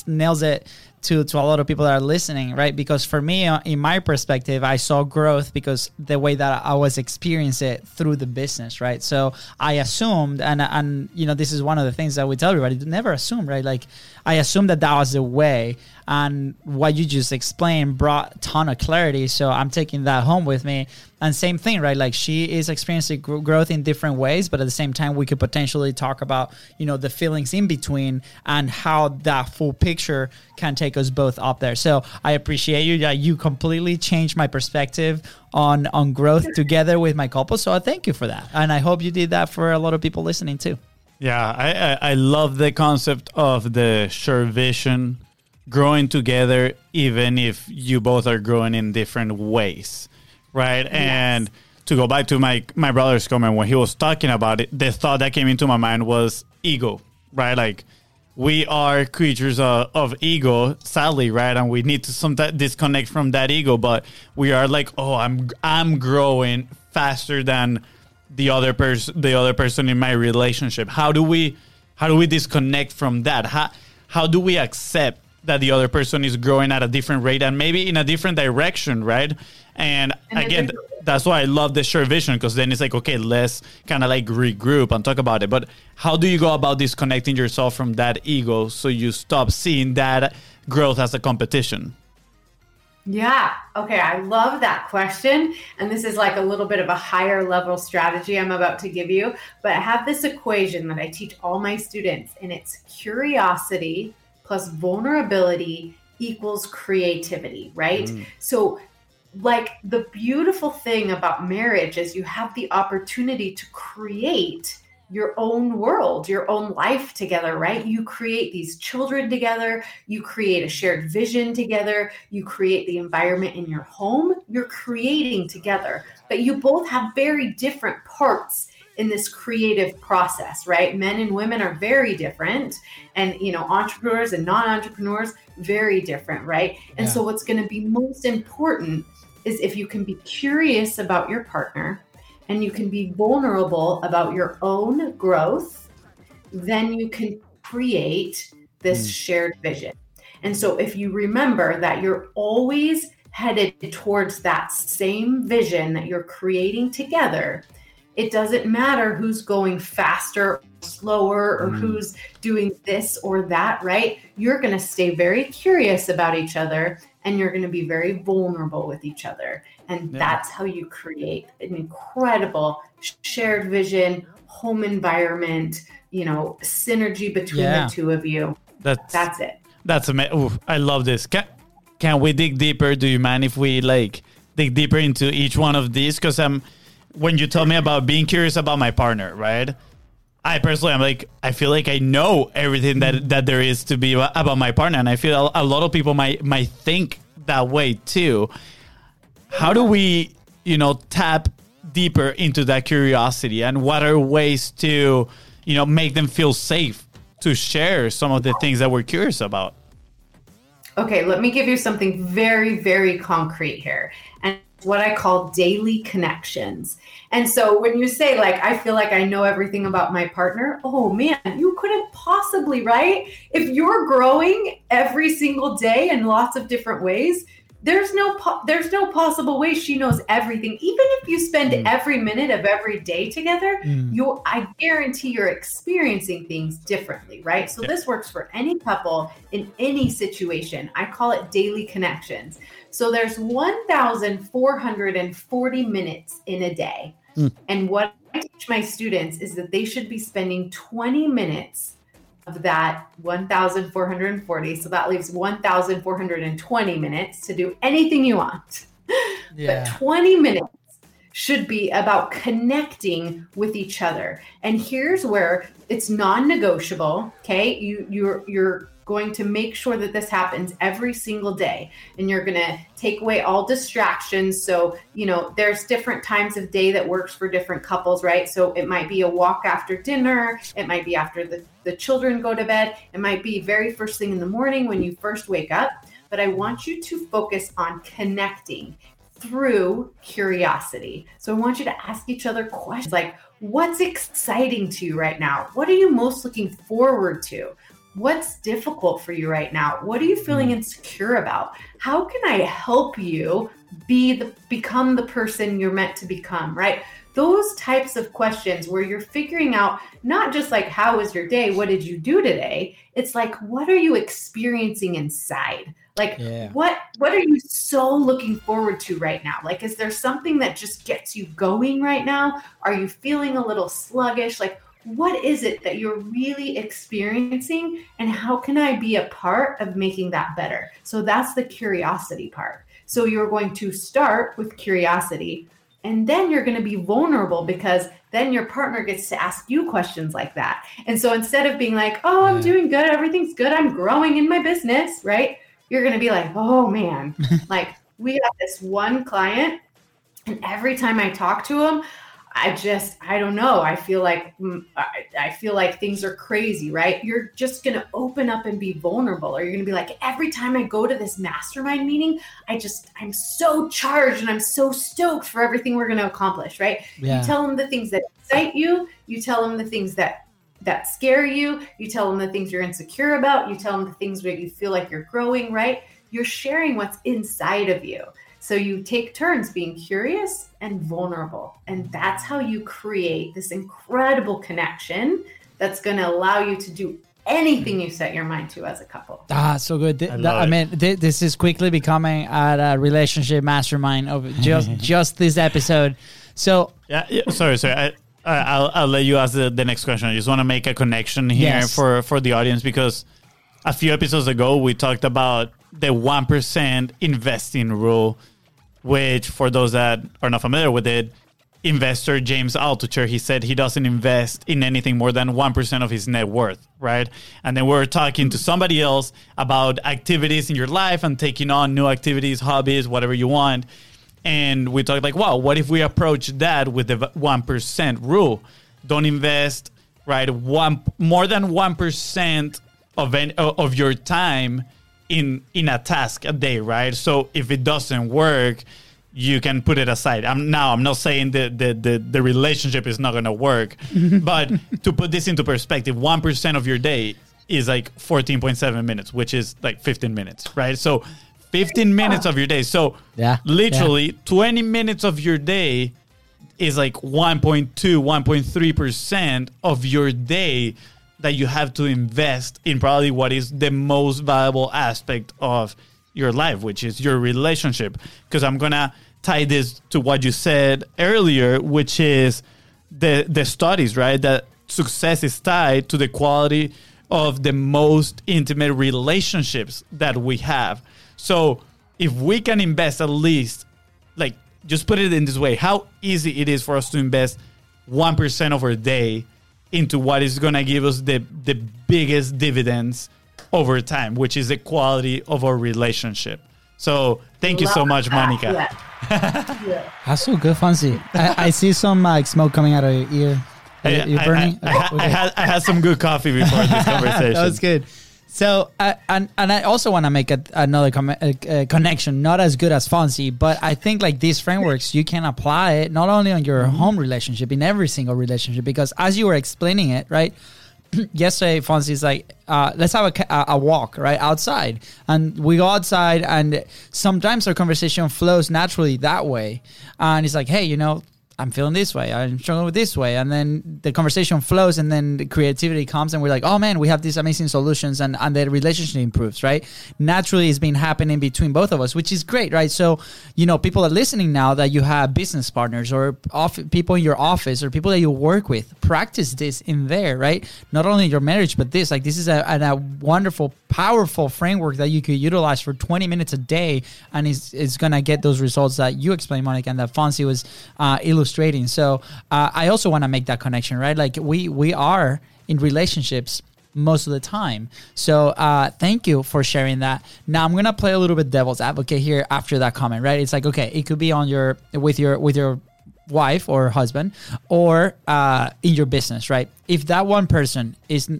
nails it to a lot of people that are listening, right? Because for me, in my perspective, I saw growth because the way that I was experiencing it through the business, right? So I assumed, and you know, this is one of the things that we tell everybody, never assume, right? Like I assumed that was the way, and what you just explained brought a ton of clarity. So I'm taking that home with me. And same thing, right? Like she is experiencing growth in different ways, but at the same time, we could potentially talk about, you know, the feelings in between and how that full picture can take us both up there. So I appreciate you. Yeah, you completely changed my perspective on growth together with my couple. So I thank you for that. And I hope you did that for a lot of people listening too. Yeah, I love the concept of the shared vision, growing together, even if you both are growing in different ways. Right. And to go back to my brother's comment, when he was talking about it, the thought that came into my mind was ego, right? Like we are creatures of ego, sadly, right? And we need to sometimes disconnect from that ego, but we are like, oh, I'm growing faster than the other person in my relationship. How do we disconnect from that? How do we accept that the other person is growing at a different rate and maybe in a different direction, right? And again, that's why I love the shared vision, because then it's like, okay, let's kind of like regroup and talk about it. But how do you go about disconnecting yourself from that ego so you stop seeing that growth as a competition? Yeah. Okay. I love that question. And this is like a little bit of a higher level strategy I'm about to give you. But I have this equation that I teach all my students, and it's curiosity plus vulnerability equals creativity, right? Mm. So like the beautiful thing about marriage is you have the opportunity to create your own world, your own life together, right? You create these children together. You create a shared vision together. You create the environment in your home. You're creating together, but you both have very different parts in this creative process, right? Men and women are very different, and, you know, entrepreneurs and non-entrepreneurs, very different, right? And so what's going to be most important is if you can be curious about your partner and you can be vulnerable about your own growth, then you can create this shared vision. And so if you remember that you're always headed towards that same vision that you're creating together, it doesn't matter who's going faster or slower or who's doing this or that, right? You're going to stay very curious about each other, and you're going to be very vulnerable with each other. And that's how you create an incredible shared vision, home environment, you know, synergy between the two of you. That's it. That's amazing. Ooh, I love this. Can we dig deeper? Do you mind if we like dig deeper into each one of these? Because when you tell me about being curious about my partner, right? I personally, I'm like, I feel like I know everything that there is to be about my partner. And I feel a lot of people might think that way too. How do we, you know, tap deeper into that curiosity, and what are ways to, you know, make them feel safe to share some of the things that we're curious about? Okay, let me give you something very, very concrete here, and what I call daily connections. And so when you say, like, I feel like I know everything about my partner, oh man, you couldn't possibly, right? If you're growing every single day in lots of different ways, there's no possible way she knows everything. Even if you spend every minute of every day together, I guarantee you're experiencing things differently, right? So this works for any couple in any situation. I call it daily connections. So there's 1,440 minutes in a day. And what I teach my students is that they should be spending 20 minutes of that 1,440. So that leaves 1,420 minutes to do anything you want. But 20 minutes should be about connecting with each other. And here's where it's non-negotiable. Okay. You're going to make sure that this happens every single day, and you're going to take away all distractions. So, you know, there's different times of day that works for different couples, right? So it might be a walk after dinner. It might be after the children go to bed. It might be very first thing in the morning when you first wake up. But I want you to focus on connecting through curiosity. So I want you to ask each other questions like, what's exciting to you right now? What are you most looking forward to? What's difficult for you right now? What are you feeling insecure about? How can I help you become the person you're meant to become, right? Those types of questions where you're figuring out not just like, how was your day? What did you do today? It's like, what are you experiencing inside? Like, what are you so looking forward to right now? Like, is there something that just gets you going right now? Are you feeling a little sluggish? Like, what is it that you're really experiencing, and how can I be a part of making that better? So that's the curiosity part. So you're going to start with curiosity, and then you're going to be vulnerable, because then your partner gets to ask you questions like that. And so instead of being like, oh, I'm doing good, everything's good, I'm growing in my business, right? You're going to be like, oh man, like, we have this one client, and every time I talk to him, I don't know. I feel like things are crazy, right? You're just going to open up and be vulnerable. Or you're going to be like, every time I go to this mastermind meeting, I'm so charged and I'm so stoked for everything we're going to accomplish, right? Yeah. You tell them the things that excite you. You tell them the things that scare you. You tell them the things you're insecure about. You tell them the things where you feel like you're growing, right? You're sharing what's inside of you. So you take turns being curious and vulnerable. And that's how you create this incredible connection that's going to allow you to do anything you set your mind to as a couple. Ah, so good. This is quickly becoming a relationship mastermind of just this episode. So sorry. I'll let you ask the next question. I just want to make a connection here for the audience, because a few episodes ago, we talked about the 1% investing rule, which, for those that are not familiar with it, investor James Altucher, he said he doesn't invest in anything more than 1% of his net worth, right? And then we're talking to somebody else about activities in your life and taking on new activities, hobbies, whatever you want. And we talked like, wow, what if we approach that with the 1% rule? Don't invest, right, more than 1% of your time in a task a day, right? So if it doesn't work, you can put it aside. I'm not saying that the relationship is not going to work, but to put this into perspective, 1% of your day is like 14.7 minutes, which is like 15 minutes, right? So 15 minutes of your day. So literally 20 minutes of your day is like 1.2, 1.3% of your day that you have to invest in probably what is the most valuable aspect of your life, which is your relationship. Because I'm going to tie this to what you said earlier, which is the studies, right? That success is tied to the quality of the most intimate relationships that we have. So if we can invest at least, like, just put it in this way, how easy it is for us to invest 1% of our day into what is going to give us the biggest dividends over time, which is the quality of our relationship. So thank you so much, Monica. Yeah. That's so good, Fancy. I see some smoke coming out of your ear. You're burning? I had some good coffee before this conversation. That was good. So, and I also want to make another connection, not as good as Fonzie, but I think like these frameworks, you can apply it not only on your home relationship, in every single relationship, because as you were explaining it, right? Yesterday, Fonzie's like, let's have a walk, right? Outside. And we go outside and sometimes our conversation flows naturally that way. And he's like, hey, you know, I'm feeling this way. I'm struggling with this way. And then the conversation flows and then the creativity comes and we're like, oh man, we have these amazing solutions and the relationship improves, right? Naturally, it's been happening between both of us, which is great, right? So, you know, people are listening now that you have business partners or people in your office or people that you work with. Practice this in there, right? Not only your marriage, but this. Like, this is a wonderful, powerful framework that you could utilize for 20 minutes a day and it's going to get those results that you explained, Monica, and that Fonzie was illustrating. So I also want to make that connection, right? Like we are in relationships most of the time. So thank you for sharing that. Now I'm gonna play a little bit devil's advocate here after that comment, right? It's like, okay, it could be on with your wife or husband or in your business, right? If that one person is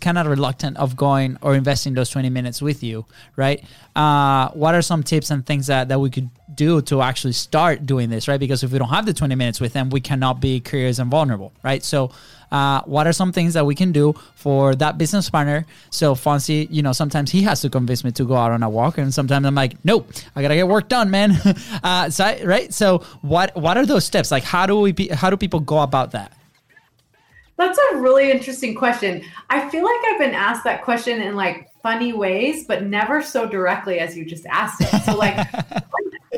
kind of reluctant of going or investing those 20 minutes with you, right? What are some tips and things that we could do to actually start doing this, right? Because if we don't have the 20 minutes with them, we cannot be curious and vulnerable, right? So what are some things that we can do for that business partner? So Fonzie, you know, sometimes he has to convince me to go out on a walk and sometimes I'm like, nope, I gotta get work done, man. Right? So what are those steps? Like how do people go about that? That's a really interesting question. I feel like I've been asked that question in like funny ways, but never so directly as you just asked it. So like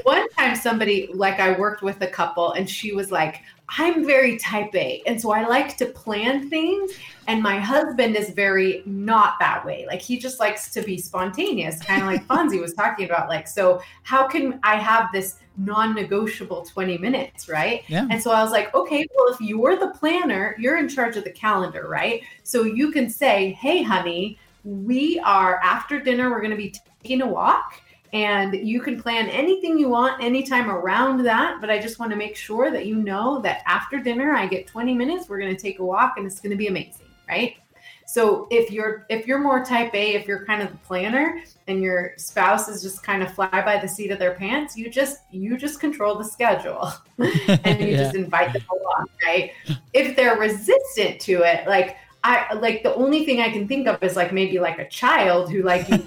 one time somebody, like I worked with a couple and she was like, I'm very type A. And so I like to plan things. And my husband is very not that way. Like he just likes to be spontaneous, kind of like Fonzie was talking about. Like, so how can I have this non-negotiable 20 minutes, right? Yeah. And so I was like, okay, well, if you're the planner, you're in charge of the calendar, right? So you can say, hey, honey, we are after dinner, we're going to be taking a walk. And you can plan anything you want anytime around that. But I just want to make sure that you know that after dinner, I get 20 minutes. We're going to take a walk and it's going to be amazing, right? So if you're more type A, if you're kind of the planner and your spouse is just kind of fly by the seat of their pants, you just control the schedule and you just invite them along, right? If they're resistant to it, like the only thing I can think of is like maybe like a child who like you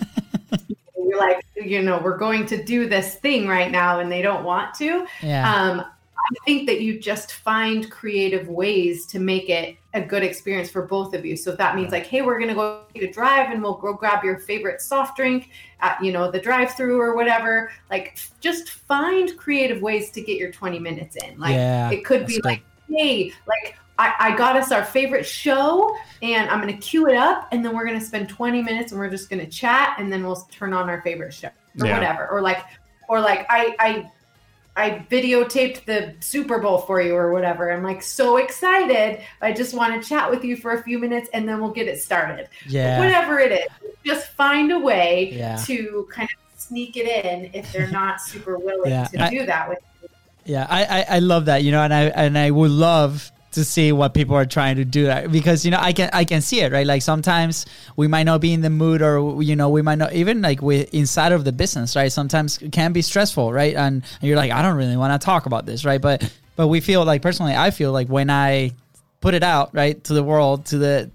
you're like, you know, we're going to do this thing right now and they don't want to. Yeah. I think that you just find creative ways to make it a good experience for both of you. So if that means like, hey, we're going to go take a drive and we'll go grab your favorite soft drink at, you know, the drive-through or whatever, like just find creative ways to get your 20 minutes in. Like it could be like, hey, like I got us our favorite show and I'm going to queue it up and then we're going to spend 20 minutes and we're just going to chat and then we'll turn on our favorite show or whatever. Or like I videotaped the Super Bowl for you or whatever. I'm like so excited. I just want to chat with you for a few minutes and then we'll get it started. Yeah. Whatever it is, just find a way to kind of sneak it in if they're not super willing to do that with you. Yeah. I love that, you know, and I would love to see what people are trying to do, because you know I can see it, right? Like sometimes we might not be in the mood, or you know we might not even like we inside of the business, right? Sometimes it can be stressful, right? And you're like, I don't really want to talk about this, right? But we feel like personally, I feel like when I put it out, right, to the world, to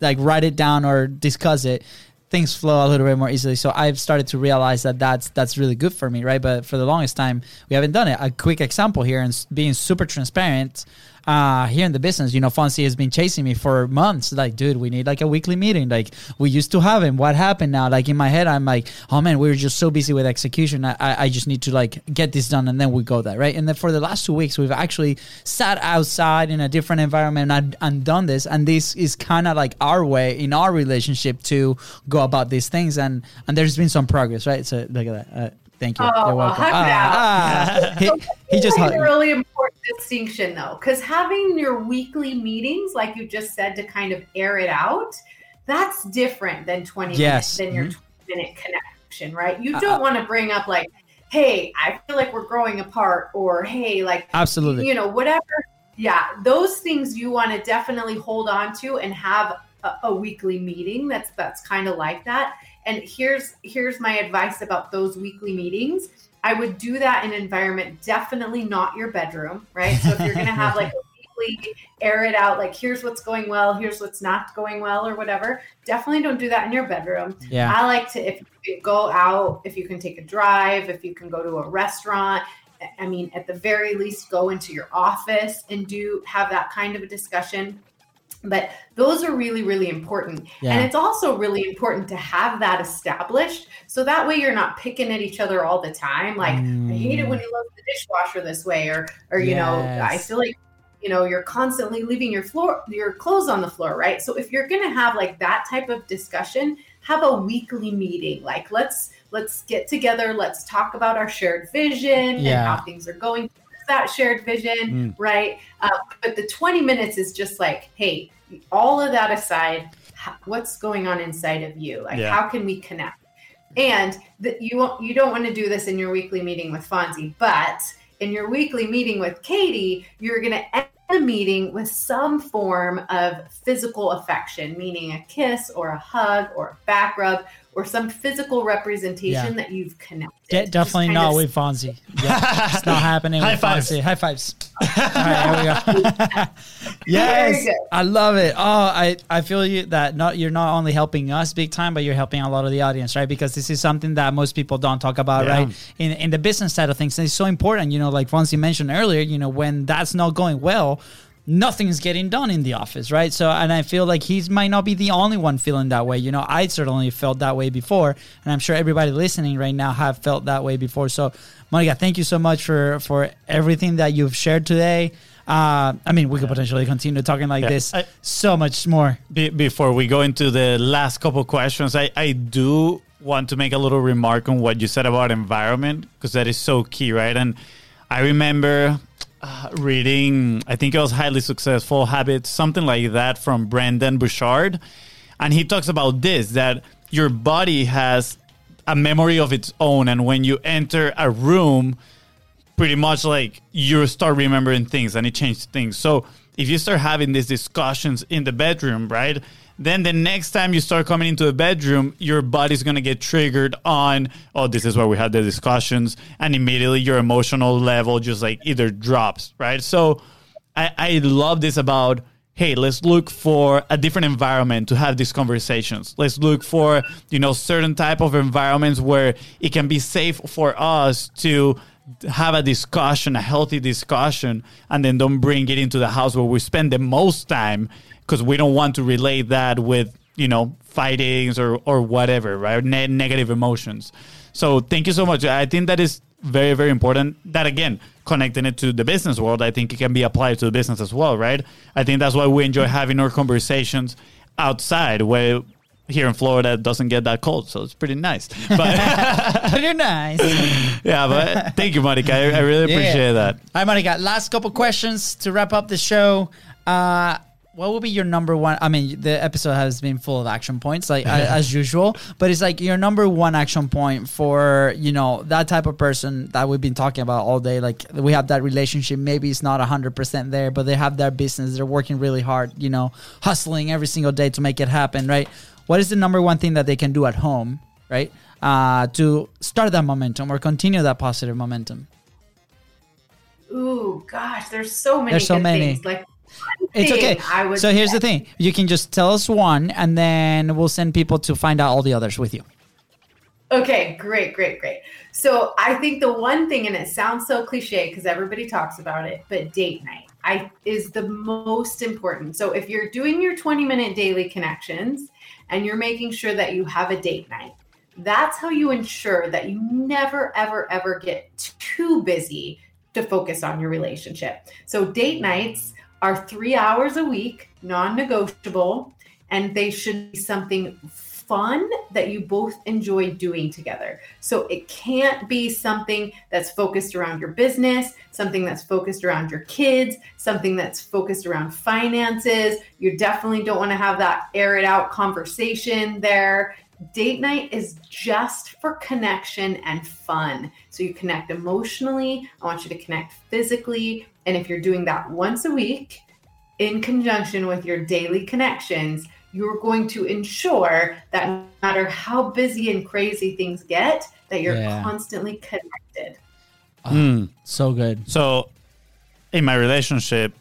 like write it down or discuss it, things flow a little bit more easily. So I've started to realize that that's really good for me, right? But for the longest time, we haven't done it. A quick example here, and being super transparent here in the business, you know, Fonzie has been chasing me for months. Like, dude, we need like a weekly meeting. Like we used to have him. What happened now? Like in my head, I'm like, oh man, we were just so busy with execution. I just need to like get this done. And then we go there. Right. And then for the last 2 weeks, we've actually sat outside in a different environment and done this. And this is kind of like our way in our relationship to go about these things. And there's been some progress. Right. So look at that. Thank you. Oh, you're welcome. He just hugged me. Really important distinction though, because having your weekly meetings, like you just said, to kind of air it out, that's different than 20 minutes, than your 20-minute connection, right? You don't want to bring up like, hey, I feel like we're growing apart, or hey, like, absolutely, you know, whatever. Yeah. Those things you want to definitely hold on to and have a weekly meeting. That's kind of like that. And here's my advice about those weekly meetings. I would do that in an environment, definitely not your bedroom, right? So if you're going to have like a weekly air it out, like here's what's going well, here's what's not going well or whatever, definitely don't do that in your bedroom. Yeah. I like to, if you go out, if you can take a drive, if you can go to a restaurant, I mean, at the very least, go into your office and do have that kind of a discussion. But those are really, really important. Yeah. And it's also really important to have that established. So that way you're not picking at each other all the time. Like, I hate it when you load the dishwasher this way, or you know, I feel like, you know, you're constantly leaving your clothes on the floor, right? So if you're going to have like that type of discussion, have a weekly meeting. Like, let's get together. Let's talk about our shared vision and how things are going. That shared vision, right? But the 20 minutes is just like, hey, all of that aside, what's going on inside of you? Like, how can we connect? And you don't want to do this in your weekly meeting with Fonzie, but in your weekly meeting with Katie, you're going to end the meeting with some form of physical affection, meaning a kiss or a hug or a back rub or some physical representation that you've connected. Definitely not with Fonzie. Yeah, it's not happening. High fives. Fonzie. High fives. All right, here we go. Yes, I love it. Oh, I feel you that you're not only helping us big time, but you're helping a lot of the audience, right? Because this is something that most people don't talk about, right? In the business side of things. And it's so important, you know, like Fonzie mentioned earlier, you know, when that's not going well, nothing's getting done in the office, right? So, and I feel like he might not be the only one feeling that way. You know, I certainly felt that way before, and I'm sure everybody listening right now have felt that way before. So, Monica, thank you so much for everything that you've shared today. I mean, we could potentially continue talking like this so much more. Before we go into the last couple questions, I do want to make a little remark on what you said about environment, because that is so key, right? And I remember reading, I think it was Highly Successful Habits, something like that, from Brandon Bouchard. And he talks about this, that your body has a memory of its own. And when you enter a room, pretty much like you start remembering things and it changes things. So if you start having these discussions in the bedroom, right, then the next time you start coming into a bedroom, your body's going to get triggered on, oh, this is where we had the discussions. And immediately your emotional level just like either drops, right? So I love this about, hey, let's look for a different environment to have these conversations. Let's look for, you know, certain type of environments where it can be safe for us to have a discussion, a healthy discussion, and then don't bring it into the house where we spend the most time, because we don't want to relate that with, you know, fightings or whatever, right? Negative emotions. So thank you so much. I think that is very, very important. That, again, connecting it to the business world, I think it can be applied to the business as well, right? I think that's why we enjoy having our conversations outside, where here in Florida it doesn't get that cold, so it's pretty nice. But pretty nice. Yeah, but thank you, Monica. I really appreciate that. All right, Monica, last couple questions to wrap up the show. What will be your number one? I mean, the episode has been full of action points, like as usual, but it's like your number one action point for, you know, that type of person that we've been talking about all day. Like, we have that relationship. Maybe it's not 100% there, but they have their business. They're working really hard, you know, hustling every single day to make it happen, right? What is the number one thing that they can do at home, right, to start that momentum or continue that positive momentum? Ooh, gosh, there's so many things. Like, it's okay. So here's the thing. You can just tell us one, and then we'll send people to find out all the others with you. Okay, great. So I think the one thing, and it sounds so cliche because everybody talks about it, but date night is the most important. So if you're doing your 20-minute daily connections and you're making sure that you have a date night, that's how you ensure that you never, ever, ever get too busy to focus on your relationship. So date nights are 3 hours a week, non-negotiable, and they should be something fun that you both enjoy doing together. So it can't be something that's focused around your business, something that's focused around your kids, something that's focused around finances. You definitely don't want to have that air it out conversation there. Date night is just for connection and fun. So you connect emotionally. I want you to connect physically. And if you're doing that once a week in conjunction with your daily connections, you're going to ensure that no matter how busy and crazy things get, that you're constantly connected. So good. So in my relationship,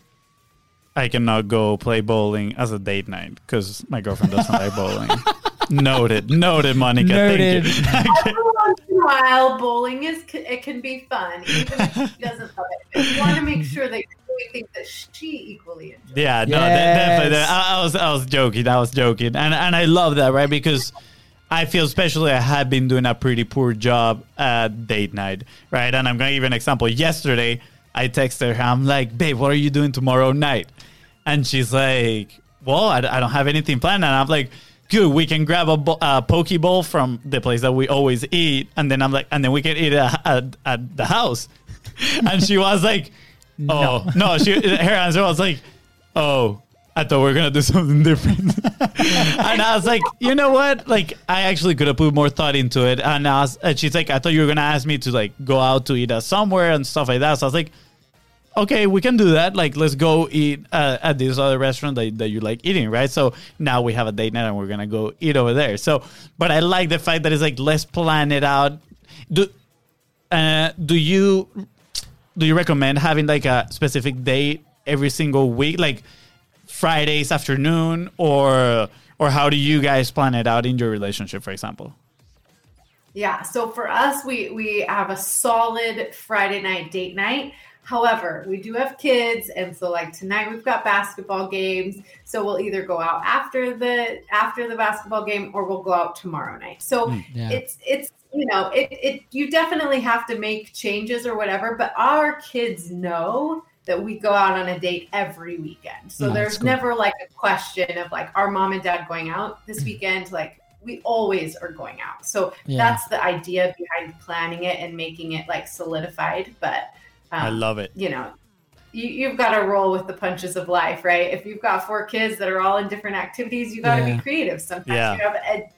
I cannot go play bowling as a date night because my girlfriend doesn't like bowling. Noted, Monica. Noted. Thank you. Every once in a while, bowling can be fun, even if she doesn't love it. You want to make sure that you're doing things that she equally enjoys. Yeah, no, definitely. I was joking, and I love that, right? Because I feel especially I have been doing a pretty poor job at date night, right? And I'm going to give an example. Yesterday, I texted her. I'm like, babe, what are you doing tomorrow night? And she's like, well, I don't have anything planned. And I'm like, good, we can grab a poke bowl from the place that we always eat. And then I'm like, and then we can eat at the house. And she was like, oh, no. Her answer was like, oh, I thought we were going to do something different. And I was like, you know what? Like, I actually could have put more thought into it. And she's like, I thought you were going to ask me to like go out to eat somewhere and stuff like that. So I was like, okay, we can do that. Like, let's go eat at this other restaurant that you like eating, right? So now we have a date night and we're going to go eat over there. So, but I like the fact that it's like, let's plan it out. Do you recommend having like a specific date every single week? Like Fridays afternoon or how do you guys plan it out in your relationship, for example? Yeah. So for us, we have a solid Friday night date night. However, we do have kids. And so like tonight we've got basketball games. So we'll either go out after the basketball game or we'll go out tomorrow night. So it's, you know, you definitely have to make changes or whatever, but our kids know that we go out on a date every weekend. So there's never like a question of like, are mom and dad going out this weekend? Like we always are going out. So that's the idea behind planning it and making it like solidified, but I love it. You know, you've got to roll with the punches of life, right? If you've got four kids that are all in different activities, you got to be creative. Sometimes you have a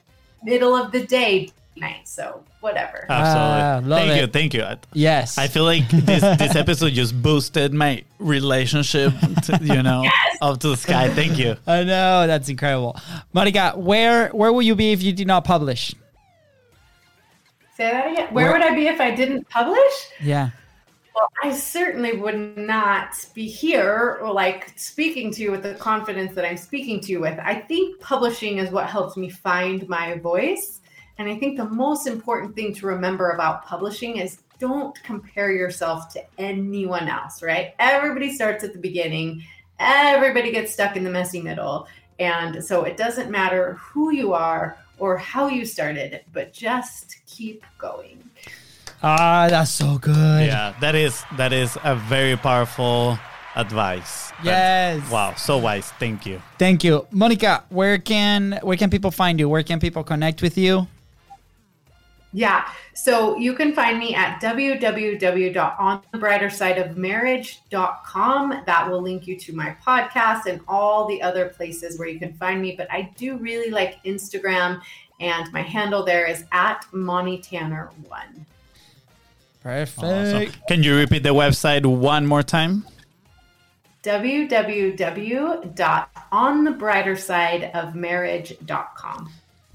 middle of the day night, so whatever. Absolutely. Thank you. Yes. I feel like this episode just boosted my relationship, up to the sky. Thank you. I know. That's incredible. Monica, where will you be if you do not publish? Say that again. Where would I be if I didn't publish? Yeah. Well, I certainly would not be here or like speaking to you with the confidence that I'm speaking to you with. I think publishing is what helps me find my voice. And I think the most important thing to remember about publishing is don't compare yourself to anyone else, right? Everybody starts at the beginning. Everybody gets stuck in the messy middle. And so it doesn't matter who you are or how you started, but just keep going. Ah, that's so good. Yeah, that is a very powerful advice. Yes. Wow, so wise. Thank you. Thank you. Monica, where can people find you? Where can people connect with you? Yeah, so you can find me at www.onthebrightersideofmarriage.com. That will link you to my podcast and all the other places where you can find me. But I do really like Instagram, and my handle there is at MoniTanner1. Perfect. Awesome. Can you repeat the website one more time? www.onthebrightersideofmarriage.com.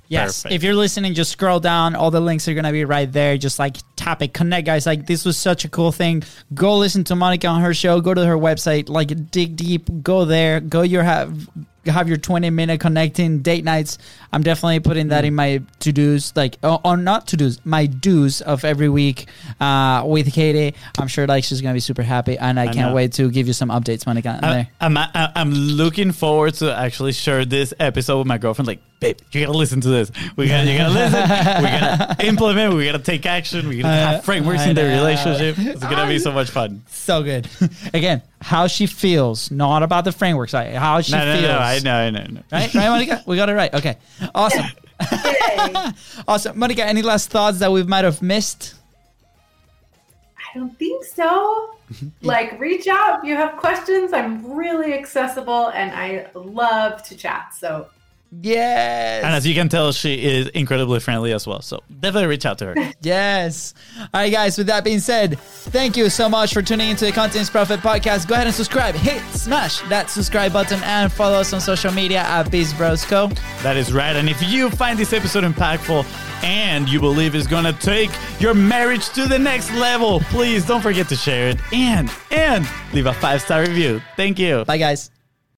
Yes. Perfect. If you're listening, just scroll down. All the links are going to be right there. Just like tap it, connect, guys. Like this was such a cool thing. Go listen to Monica on her show. Go to her website, like dig deep, go there, go your have your 20-minute connecting date nights. I'm definitely putting that in my to-dos, like, or not to-dos, my do's of every week with Katie. I'm sure like she's going to be super happy, and I can't wait to give you some updates, Monica. I'm looking forward to actually share this episode with my girlfriend. Like, babe, you got to listen to this. You got to listen. We're going to implement. We got to take action. We're going to have frameworks in their relationship. It's going to be so much fun. So good. Again, how she feels, not about the frameworks. How she feels. No. Right, Monica? We got it right. Okay. Awesome. Awesome. Monica, any last thoughts that we might have missed? I don't think so. Like, reach out if you have questions. I'm really accessible, and I love to chat. So Yes. And as you can tell, she is incredibly friendly as well. So definitely reach out to her. Yes. All right, guys. With that being said, thank you so much for tuning into the Content's Profit Podcast. Go ahead and subscribe. Hit, smash that subscribe button and follow us on social media at Biz Bros Co. That is right. And if you find this episode impactful and you believe it's going to take your marriage to the next level, please don't forget to share it and leave a 5-star review. Thank you. Bye, guys.